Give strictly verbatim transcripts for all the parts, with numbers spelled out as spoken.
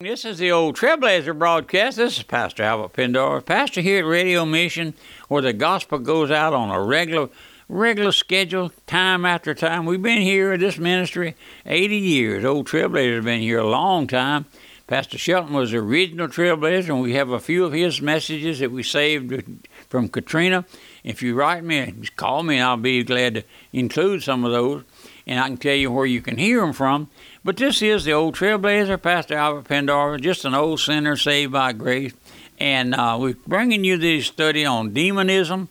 This is the Old Trailblazer Broadcast. This is Pastor Albert Pendarvis, pastor here at Radio Mission, where the gospel goes out on a regular regular schedule, time after time. We've been here at this ministry eighty years. Old Trailblazers have been here a long time. Pastor Shelton was the original Trailblazer, and we have a few of his messages that we saved from Katrina. If you write me, just call me, and I'll be glad to include some of those, and I can tell you where you can hear them from. But this is the Old Trailblazer, Pastor Albert Pendarvis, just an old sinner saved by grace. And uh, we're bringing you this study on demonism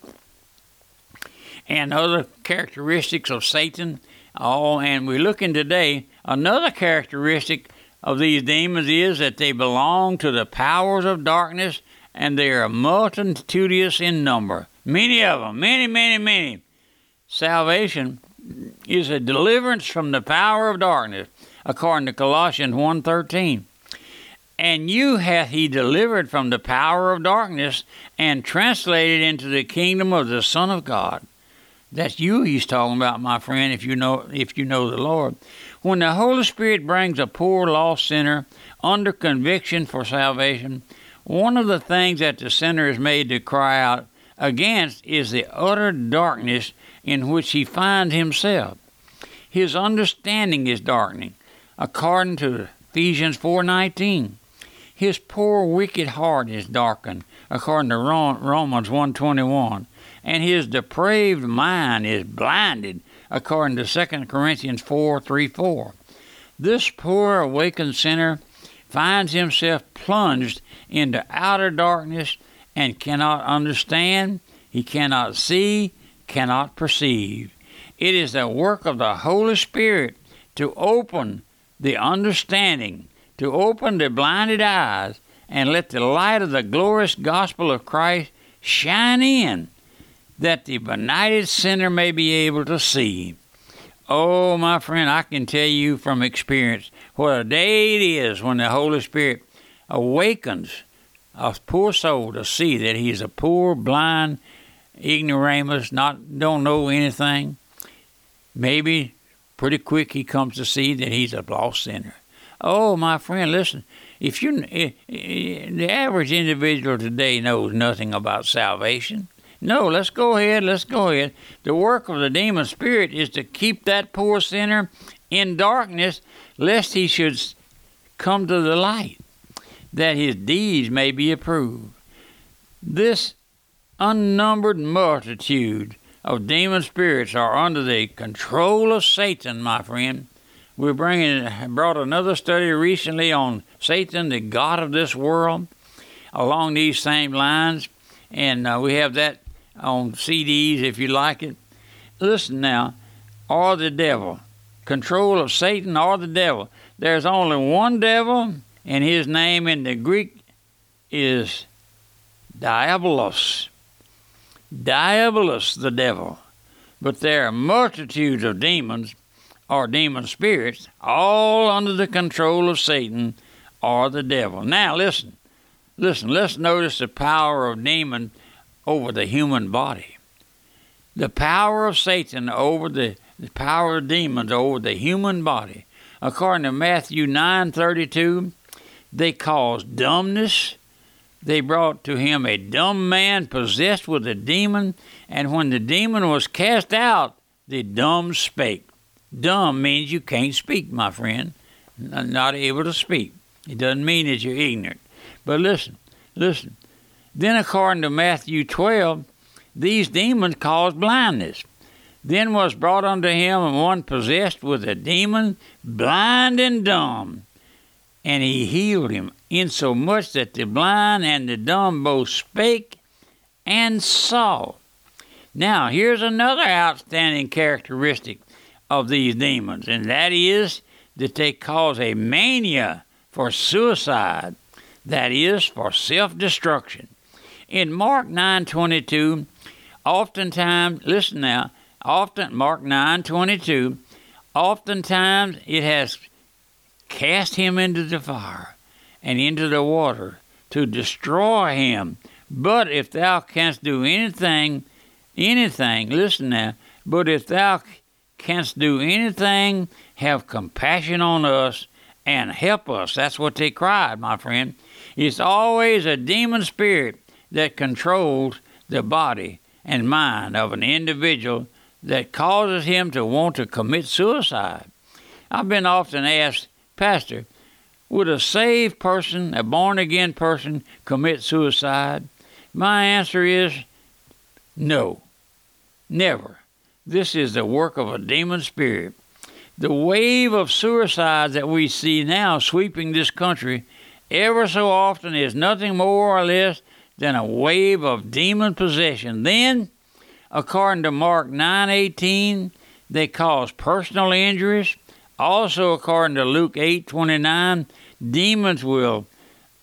and other characteristics of Satan. Oh, and we're looking today, another characteristic of these demons is that they belong to the powers of darkness, and they are multitudinous in number. Many of them, many, many, many. Salvation is a deliverance from the power of darkness, according to Colossians one thirteen. And you hath he delivered from the power of darkness and translated into the kingdom of the Son of God. That's you he's talking about, my friend, if you know if you know the Lord. When the Holy Spirit brings a poor lost sinner under conviction for salvation, one of the things that the sinner is made to cry out against is the utter darkness in which he finds himself. His understanding is darkening, according to Ephesians four nineteen. His poor wicked heart is darkened, according to Romans one twenty-one. And his depraved mind is blinded, according to Second Corinthians four thirty-four. This poor awakened sinner finds himself plunged into outer darkness and cannot understand, he cannot see, cannot perceive. It is the work of the Holy Spirit to open the understanding, to open the blinded eyes, and let the light of the glorious gospel of Christ shine in, that the benighted sinner may be able to see. Oh, my friend, I can tell you from experience what a day it is when the Holy Spirit awakens a poor soul to see that he is a poor, blind ignoramus, not don't know anything. Maybe pretty quick he comes to see that he's a lost sinner. Oh, my friend, listen, if you, if, if, the average individual today knows nothing about salvation. No, let's go ahead, let's go ahead. The work of the demon spirit is to keep that poor sinner in darkness, lest he should come to the light, that his deeds may be approved. This unnumbered multitude of demon spirits are under the control of Satan, my friend. We bringing brought another study recently on Satan, the god of this world, along these same lines, and uh, we have that on C Ds if you like it. Listen now, or the devil, control of Satan or the devil. There's only one devil, and his name in the Greek is Diabolos. Diabolos, the devil. But there are multitudes of demons or demon spirits, all under the control of Satan or the devil. Now listen, listen, let's notice the power of demon over the human body. The power of Satan over the, the power of demons over the human body. According to Matthew nine thirty-two, they caused dumbness. They brought to him a dumb man possessed with a demon, and when the demon was cast out, the dumb spake. Dumb means you can't speak, my friend. Not able to speak. It doesn't mean that you're ignorant. But listen, listen. Then according to Matthew twelve, these demons caused blindness. Then was brought unto him one possessed with a demon, blind and dumb. And he healed him, insomuch that the blind and the dumb both spake and saw. Now, here's another outstanding characteristic of these demons, and that is that they cause a mania for suicide, that is, for self-destruction. In Mark nine twenty-two, oftentimes, listen now, often Mark nine twenty-two, oftentimes it has cast him into the fire and into the water to destroy him. But if thou canst do anything, anything, listen now, but if thou canst do anything, have compassion on us and help us. That's what they cried, my friend. It's always a demon spirit that controls the body and mind of an individual that causes him to want to commit suicide. I've been often asked, Pastor, would a saved person, a born-again person, commit suicide? My answer is no, never. This is the work of a demon spirit. The wave of suicide that we see now sweeping this country ever so often is nothing more or less than a wave of demon possession. Then, according to Mark nine eighteen, they cause personal injuries. Also, according to Luke eight twenty-nine, demons will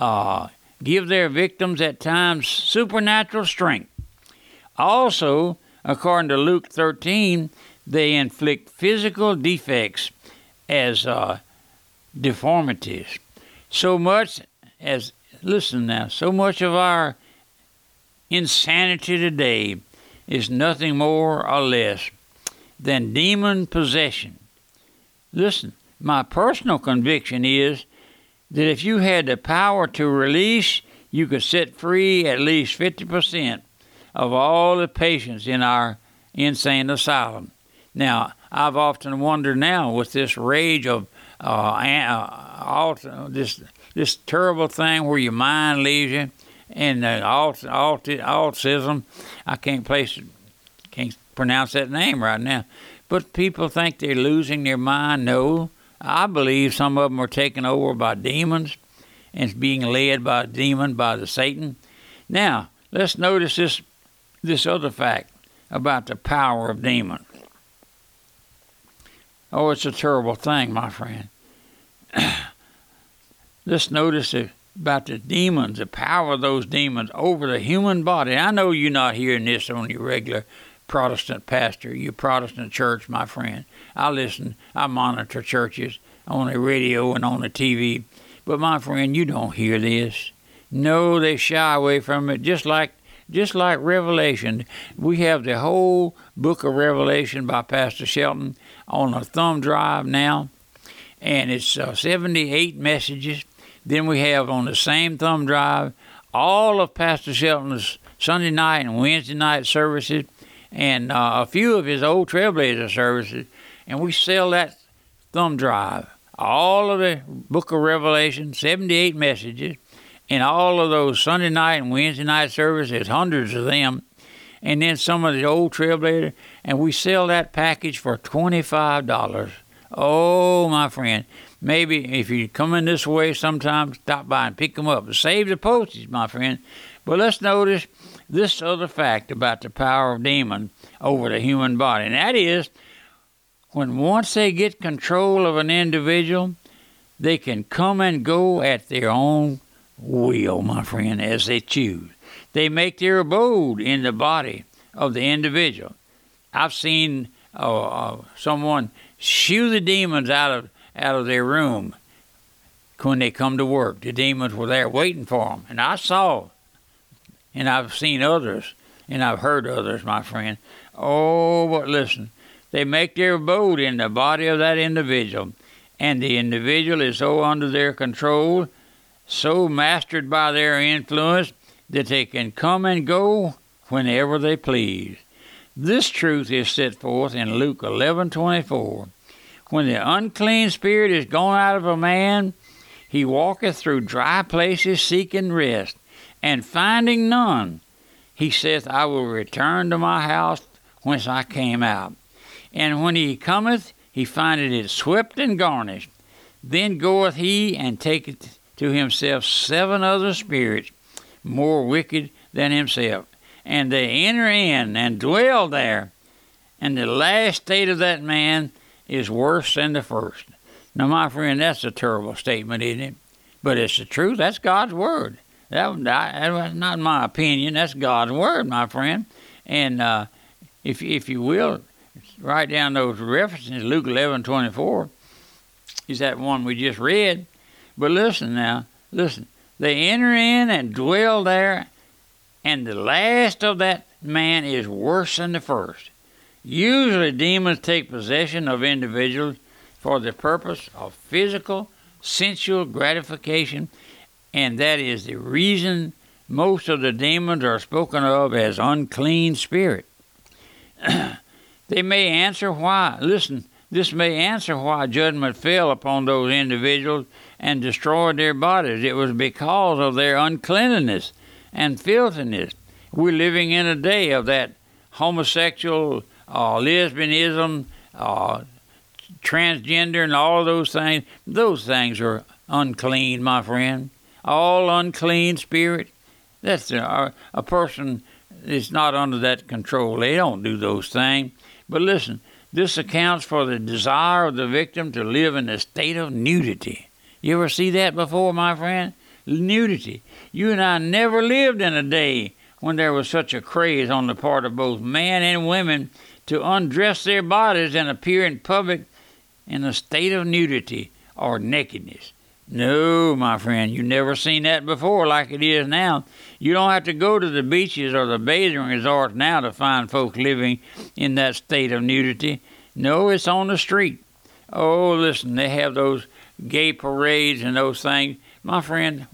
uh, give their victims at times supernatural strength. Also, according to Luke thirteen, they inflict physical defects as uh, deformities. So much as, listen now, so much of our insanity today is nothing more or less than demon possession. Listen, my personal conviction is that if you had the power to release, you could set free at least fifty percent of all the patients in our insane asylum. Now, I've often wondered now with this rage of uh, uh, this this terrible thing where your mind leaves you, and uh, alt, alt, autism. I can't place, can't pronounce that name right now. But people think they're losing their mind. No, I believe some of them are taken over by demons and being led by a demon, by the Satan. Now, let's notice this this other fact about the power of demons. Oh, it's a terrible thing, my friend. Let's notice about the demons, the power of those demons over the human body. I know you're not hearing this on your regular Protestant pastor, your Protestant church, my friend. I listen, I monitor churches on the radio and on the T V. But, my friend, you don't hear this. No, they shy away from it, just like Just like Revelation. We have the whole book of Revelation by Pastor Shelton on a thumb drive now, and it's uh, seventy-eight messages. Then we have on the same thumb drive all of Pastor Shelton's Sunday night and Wednesday night services and uh, a few of his Old Trailblazer services, and we sell that thumb drive. All of the book of Revelation, seventy-eight messages, and all of those Sunday night and Wednesday night services, hundreds of them, and then some of the Old Trailblazer, and we sell that package for twenty-five dollars. Oh, my friend, maybe if you come in this way sometime, stop by and pick them up. Save the postage, my friend. But let's notice this other fact about the power of demon over the human body, and that is when once they get control of an individual, they can come and go at their own will, my friend, as they choose. They make their abode in the body of the individual. I've seen uh, someone shoo the demons out of out of their room when they come to work. The demons were there waiting for them, and I saw, and I've seen others, and I've heard others, my friend. Oh, but listen, they make their abode in the body of that individual, and the individual is so under their control, so mastered by their influence, that they can come and go whenever they please. This truth is set forth in Luke eleven twenty-four. When the unclean spirit is gone out of a man, he walketh through dry places seeking rest, and finding none, he saith, I will return to my house whence I came out. And when he cometh, he findeth it swept and garnished. Then goeth he and taketh to himself seven other spirits more wicked than himself, and they enter in and dwell there, and the last state of that man is worse than the first. Now, my friend, that's a terrible statement, isn't it? But it's the truth. That's God's word. That, that was not my opinion. That's God's word, my friend. And uh, if if you will, write down those references. Luke eleven twenty-four is that one we just read. But listen now, listen. They enter in and dwell there, and the last of that man is worse than the first. Usually demons take possession of individuals for the purpose of physical, sensual gratification, and that is the reason most of the demons are spoken of as unclean spirit. They may answer why, listen, this may answer why judgment fell upon those individuals and destroyed their bodies. It was because of their uncleanliness and filthiness. We're living in a day of that homosexual, uh, lesbianism, uh, transgender, and all of those things. Those things are unclean, my friend. All unclean spirit. That's a, a person that's not under that control. They don't do those things. But listen, this accounts for the desire of the victim to live in a state of nudity. You ever see that before, my friend? Nudity. You and I never lived in a day when there was such a craze on the part of both men and women to undress their bodies and appear in public in a state of nudity or nakedness. No, my friend, you've never seen that before like it is now. You don't have to go to the beaches or the bathing resorts now to find folks living in that state of nudity. No, it's on the street. Oh, listen, they have those gay parades and those things. My friend,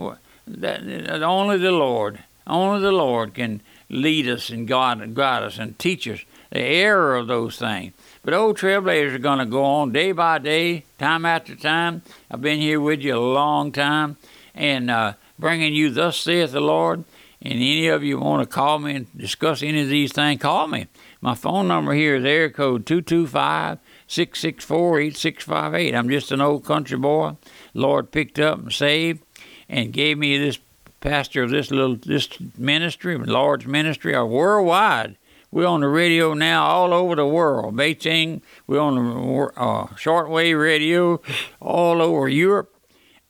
that, that only the Lord... Only the Lord can lead us and guide, and guide us and teach us the error of those things. But old trailblazers are going to go on day by day, time after time. I've been here with you a long time and uh, bringing you thus saith the Lord. And any of you want to call me and discuss any of these things, call me. My phone number here is air code two two five, six six four, eight six five eight. I'm just an old country boy. Lord picked up and saved and gave me this pastor of this little this ministry, large ministry, are worldwide. We're on the radio now all over the world. Beijing, we're on the uh, shortwave radio all over Europe.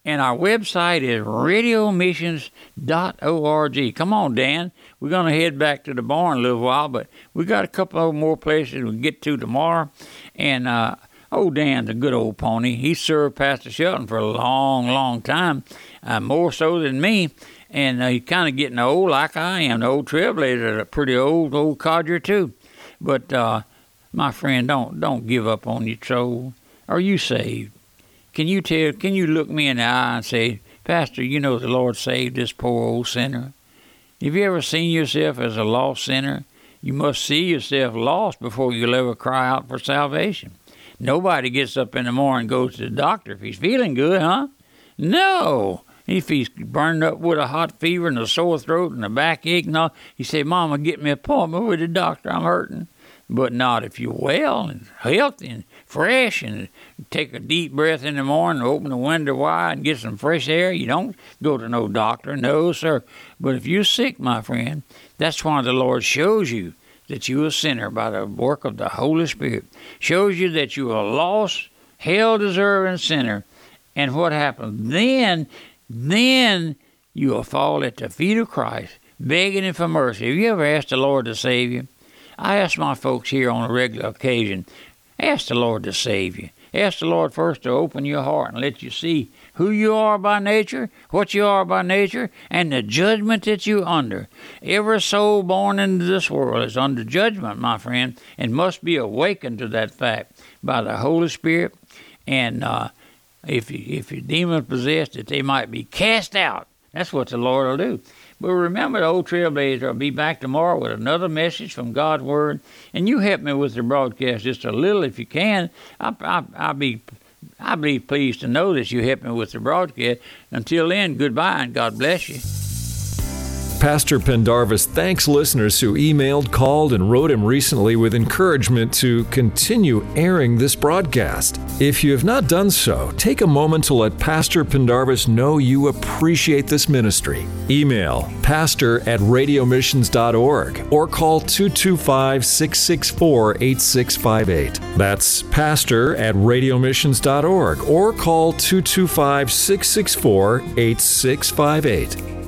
And our website is radio missions dot org. Come on, Dan. We're going to head back to the barn a little while, but we got a couple of more places we'll get to tomorrow. And uh, old Dan's a good old pony. He served Pastor Shelton for a long, long time, uh, more so than me. And uh, he's kind of getting old like I am. The old trailblazer's a pretty old, old codger, too. But, uh, my friend, don't don't give up on your soul. Are you saved? Can you tell? Can you look me in the eye and say, Pastor, you know the Lord saved this poor old sinner? Have you ever seen yourself as a lost sinner? You must see yourself lost before you'll ever cry out for salvation. Nobody gets up in the morning and goes to the doctor if he's feeling good, huh? No. If he's burned up with a hot fever and a sore throat and a backache and all, he said, Mama, get me an appointment with the doctor. I'm hurting. But not if you're well and healthy and fresh and take a deep breath in the morning, open the window wide and get some fresh air. You don't go to no doctor. No, sir. But if you're sick, my friend, that's why the Lord shows you that you're a sinner by the work of the Holy Spirit. Shows you that you're a lost, hell-deserving sinner. And what happens then... Then you will fall at the feet of Christ, begging him for mercy. Have you ever asked the Lord to save you? I ask my folks here on a regular occasion, ask the Lord to save you. Ask the Lord first to open your heart and let you see who you are by nature, what you are by nature, and the judgment that you're under. Every soul born into this world is under judgment, my friend, and must be awakened to that fact by the Holy Spirit and uh If you, if you're demon-possessed, that they might be cast out. That's what the Lord will do. But remember, the old trailblazer will be back tomorrow with another message from God's Word. And you help me with the broadcast just a little if you can. I, I, I'll be I'll be pleased to know that you help me with the broadcast. Until then, goodbye and God bless you. Pastor Pendarvis thanks listeners who emailed, called, and wrote him recently with encouragement to continue airing this broadcast. If you have not done so, take a moment to let Pastor Pendarvis know you appreciate this ministry. Email pastor at radio missions dot org or call two two five, six six four, eight six five eight. That's pastor at radio missions dot org or call two two five, six six four, eight six five eight.